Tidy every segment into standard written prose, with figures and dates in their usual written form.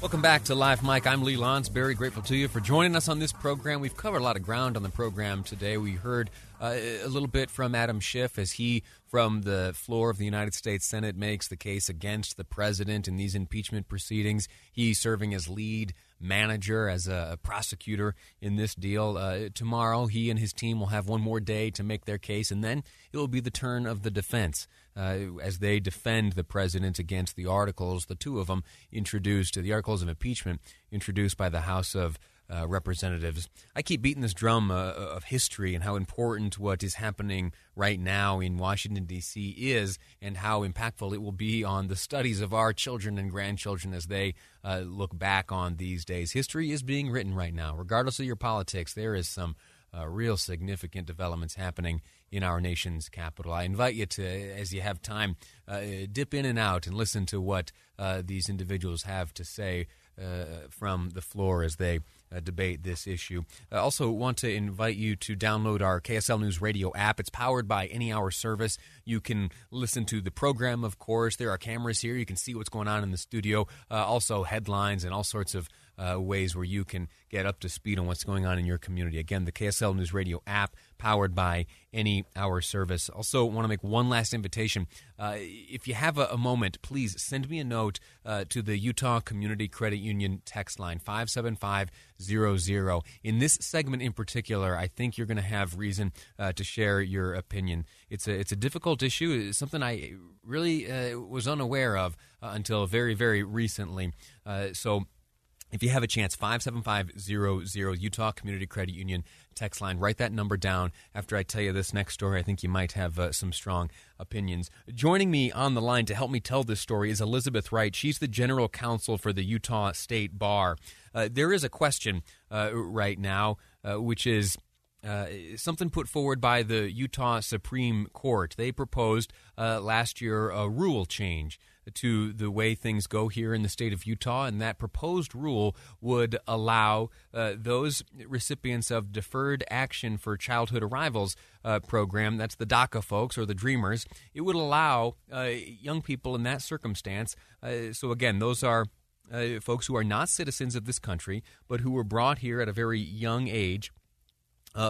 Welcome back to Live Mike. I'm Lee Lonsberry. Grateful to you for joining us on this program. We've covered a lot of ground on the program today. We heard a little bit from Adam Schiff as he, from the floor of the United States Senate, makes the case against the president in these impeachment proceedings. He serving as lead manager, as a prosecutor in this deal. Tomorrow, he and his team will have one more day to make their case, and then it will be the turn of the defense. As they defend the president against the articles, the two of them introduced, the articles of impeachment introduced by the House of Representatives. I keep beating this drum of history and how important what is happening right now in Washington, D.C. is, and how impactful it will be on the studies of our children and grandchildren as they look back on these days. History is being written right now. Regardless of your politics, there is some real significant developments happening in our nation's capital. I invite you to, as you have time, dip in and out and listen to what these individuals have to say from the floor as they debate this issue. I also want to invite you to download our KSL News Radio app. It's powered by Any Hour Service. You can listen to the program, of course. There are cameras here. You can see what's going on in the studio. Also headlines and all sorts of ways where you can get up to speed on what's going on in your community. Again, the KSL News Radio app, powered by Any Hour Service. Also want to make one last invitation. If you have a moment, please send me a note to the Utah Community Credit Union text line, 57500. In this segment in particular, I think you're going to have reason to share your opinion. It's a difficult issue. It's something I really was unaware of until very, very recently. So if you have a chance, 57500, Utah Community Credit Union text line. Write that number down. After I tell you this next story, I think you might have some strong opinions. Joining me on the line to help me tell this story is Elizabeth Wright. She's the general counsel for the Utah State Bar. There is a question right now, which is something put forward by the Utah Supreme Court. They proposed last year a rule change to the way things go here in the state of Utah, and that proposed rule would allow those recipients of Deferred Action for Childhood Arrivals program, that's the DACA folks or the Dreamers, it would allow young people in that circumstance. So again, those are folks who are not citizens of this country, but who were brought here at a very young age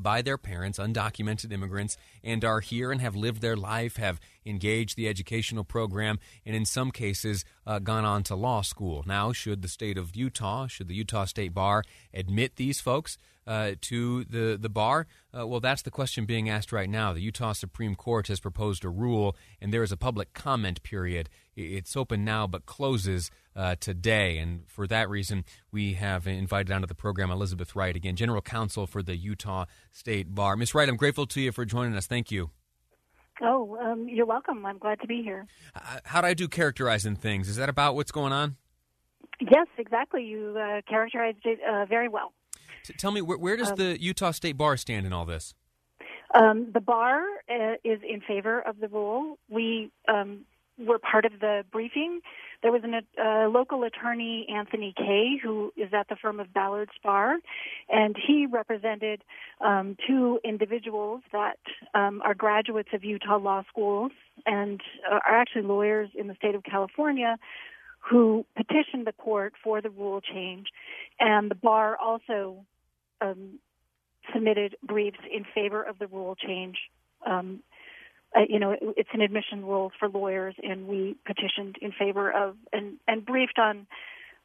by their parents, undocumented immigrants, and are here and have lived their life, have engaged the educational program, and in some cases gone on to law school. Now, should the state of Utah, should the Utah State Bar admit these folks to the bar? Well, that's the question being asked right now. The Utah Supreme Court has proposed a rule, and there is a public comment period. It's open now but closes today, and for that reason, we have invited onto the program Elizabeth Wright, again, General Counsel for the Utah State Bar. Ms. Wright, I'm grateful to you for joining us. Thank you. Oh, you're welcome. I'm glad to be here. How do I do characterizing things? Is that about what's going on? Yes, exactly. You characterized it very well. Tell me, where does the Utah State Bar stand in all this? The bar is in favor of the rule. We were part of the briefing. There was a local attorney, Anthony Kay, who is at the firm of Ballard Spahr, and he represented two individuals that are graduates of Utah law schools and are actually lawyers in the state of California who petitioned the court for the rule change. And the bar also submitted briefs in favor of the rule change. It's an admission rule for lawyers, and we petitioned in favor of and briefed on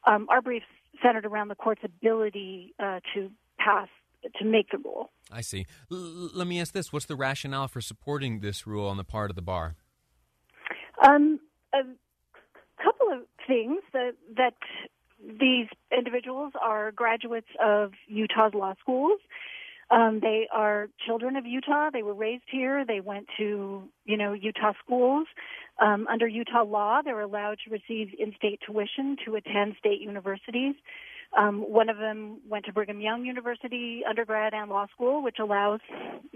our briefs centered around the court's ability to make the rule. I see. Let me ask this. What's the rationale for supporting this rule on the part of the bar? A couple of things. That these individuals are graduates of Utah's law schools. They are children of Utah. They were raised here. They went to, Utah schools. Under Utah law, they're allowed to receive in-state tuition to attend state universities. One of them went to Brigham Young University, undergrad and law school, which allows,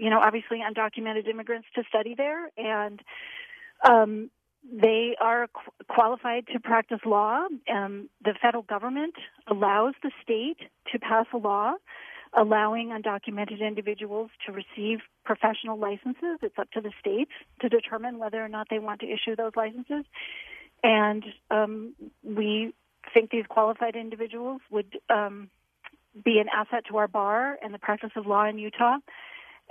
obviously undocumented immigrants to study there. And they are qualified to practice law. The federal government allows the state to pass a law allowing undocumented individuals to receive professional licenses. It's up to the states to determine whether or not they want to issue those licenses. And we think these qualified individuals would be an asset to our bar and the practice of law in Utah.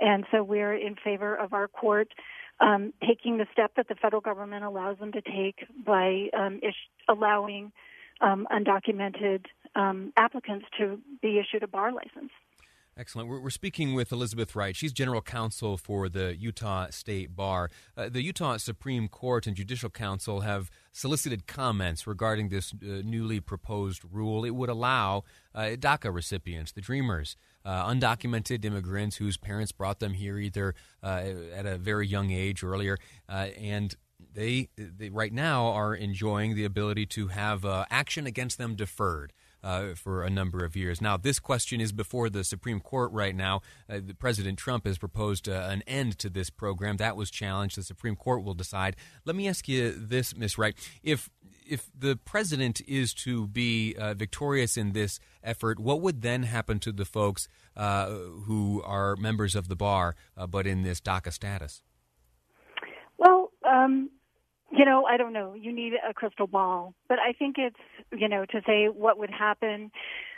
And so we're in favor of our court taking the step that the federal government allows them to take by allowing undocumented applicants to be issued a bar license. Excellent. We're speaking with Elizabeth Wright. She's general counsel for the Utah State Bar. The Utah Supreme Court and Judicial Council have solicited comments regarding this newly proposed rule. It would allow DACA recipients, the Dreamers, undocumented immigrants whose parents brought them here either at a very young age earlier, and they right now are enjoying the ability to have action against them deferred for a number of years. Now, this question is before the Supreme Court right now. President Trump has proposed an end to this program. That was challenged. The Supreme Court will decide. Let me ask you this, Ms. Wright. If the president is to be victorious in this effort, what would then happen to the folks who are members of the bar but in this DACA status? Well, I don't know. You need a crystal ball. But I think it's, to say what would happen,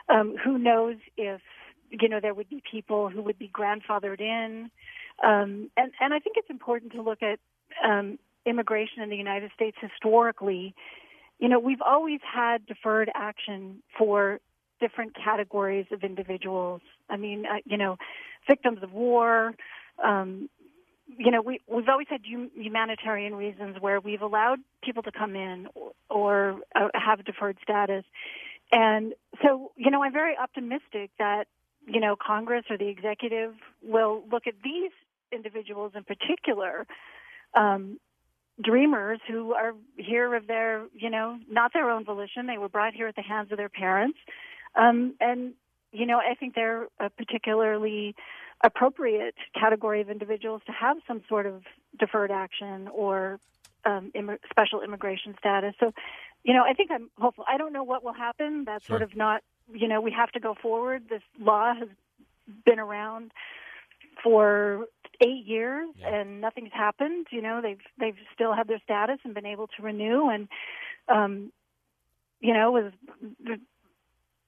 who knows if, there would be people who would be grandfathered in. And I think it's important to look at immigration in the United States historically. We've always had deferred action for different categories of individuals. I mean, victims of war, we've always had humanitarian reasons where we've allowed people to come in or have deferred status. And so, I'm very optimistic that, Congress or the executive will look at these individuals in particular, Dreamers who are here of their, not their own volition. They were brought here at the hands of their parents. And I think they're a particularly appropriate category of individuals to have some sort of deferred action or special immigration status. So, I think I'm hopeful. I don't know what will happen. That's sure. Sort of not, we have to go forward. This law has been around for 8 years, yeah. And nothing's happened. They've still had their status and been able to renew. And,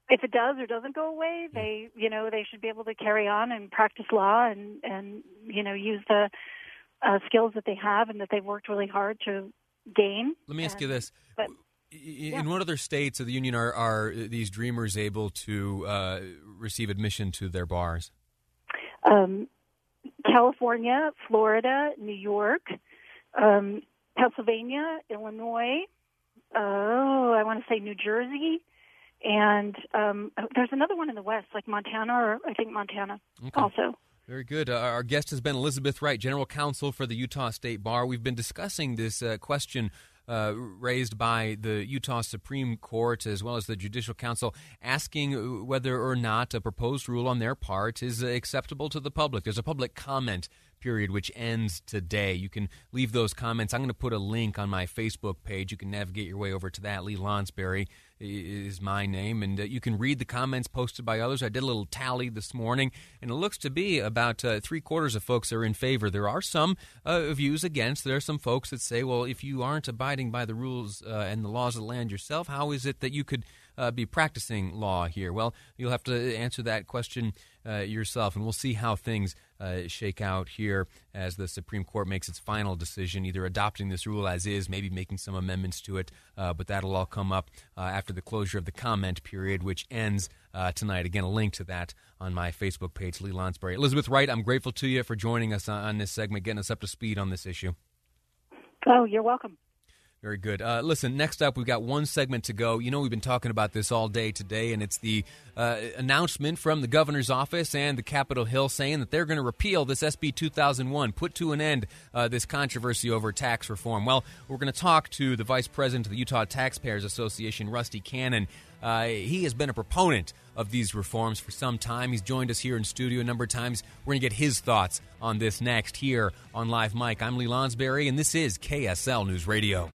if it does or doesn't go away, they should be able to carry on and practice law and use the skills that they have and that they've worked really hard to gain. Let me ask you this. But, in what other states of the union are these Dreamers able to receive admission to their bars? California, Florida, New York, Pennsylvania, Illinois, I want to say New Jersey, and there's another one in the West, like Montana, or I think Montana also. Very good. Our guest has been Elizabeth Wright, general counsel for the Utah State Bar. We've been discussing this question raised by the Utah Supreme Court as well as the Judicial Council, asking whether or not a proposed rule on their part is acceptable to the public. There's a public comment period which ends today. You can leave those comments. I'm going to put a link on my Facebook page. You can navigate your way over to that. Lee Lonsberry is my name, and you can read the comments posted by others. I did a little tally this morning, and it looks to be about three-quarters of folks are in favor. There are some views against. There are some folks that say, well, if you aren't abiding by the rules and the laws of the land yourself, how is it that you could be practicing law here? Well, you'll have to answer that question yourself, and we'll see how things shake out here as the Supreme Court makes its final decision, either adopting this rule as is, maybe making some amendments to it, but that'll all come up after the closure of the comment period, which ends tonight. Again, a link to that on my Facebook page, Lee Lonsberry. Elizabeth Wright, I'm grateful to you for joining us on this segment, getting us up to speed on this issue. Oh, you're welcome. Very good. Listen, next up, we've got one segment to go. You know, we've been talking about this all day today, and it's the announcement from the governor's office and the Capitol Hill saying that they're going to repeal this SB 2001, put to an end this controversy over tax reform. Well, we're going to talk to the vice president of the Utah Taxpayers Association, Rusty Cannon. He has been a proponent of these reforms for some time. He's joined us here in studio a number of times. We're going to get his thoughts on this next here on Live Mike. I'm Lee Lonsberry, and this is KSL News Radio.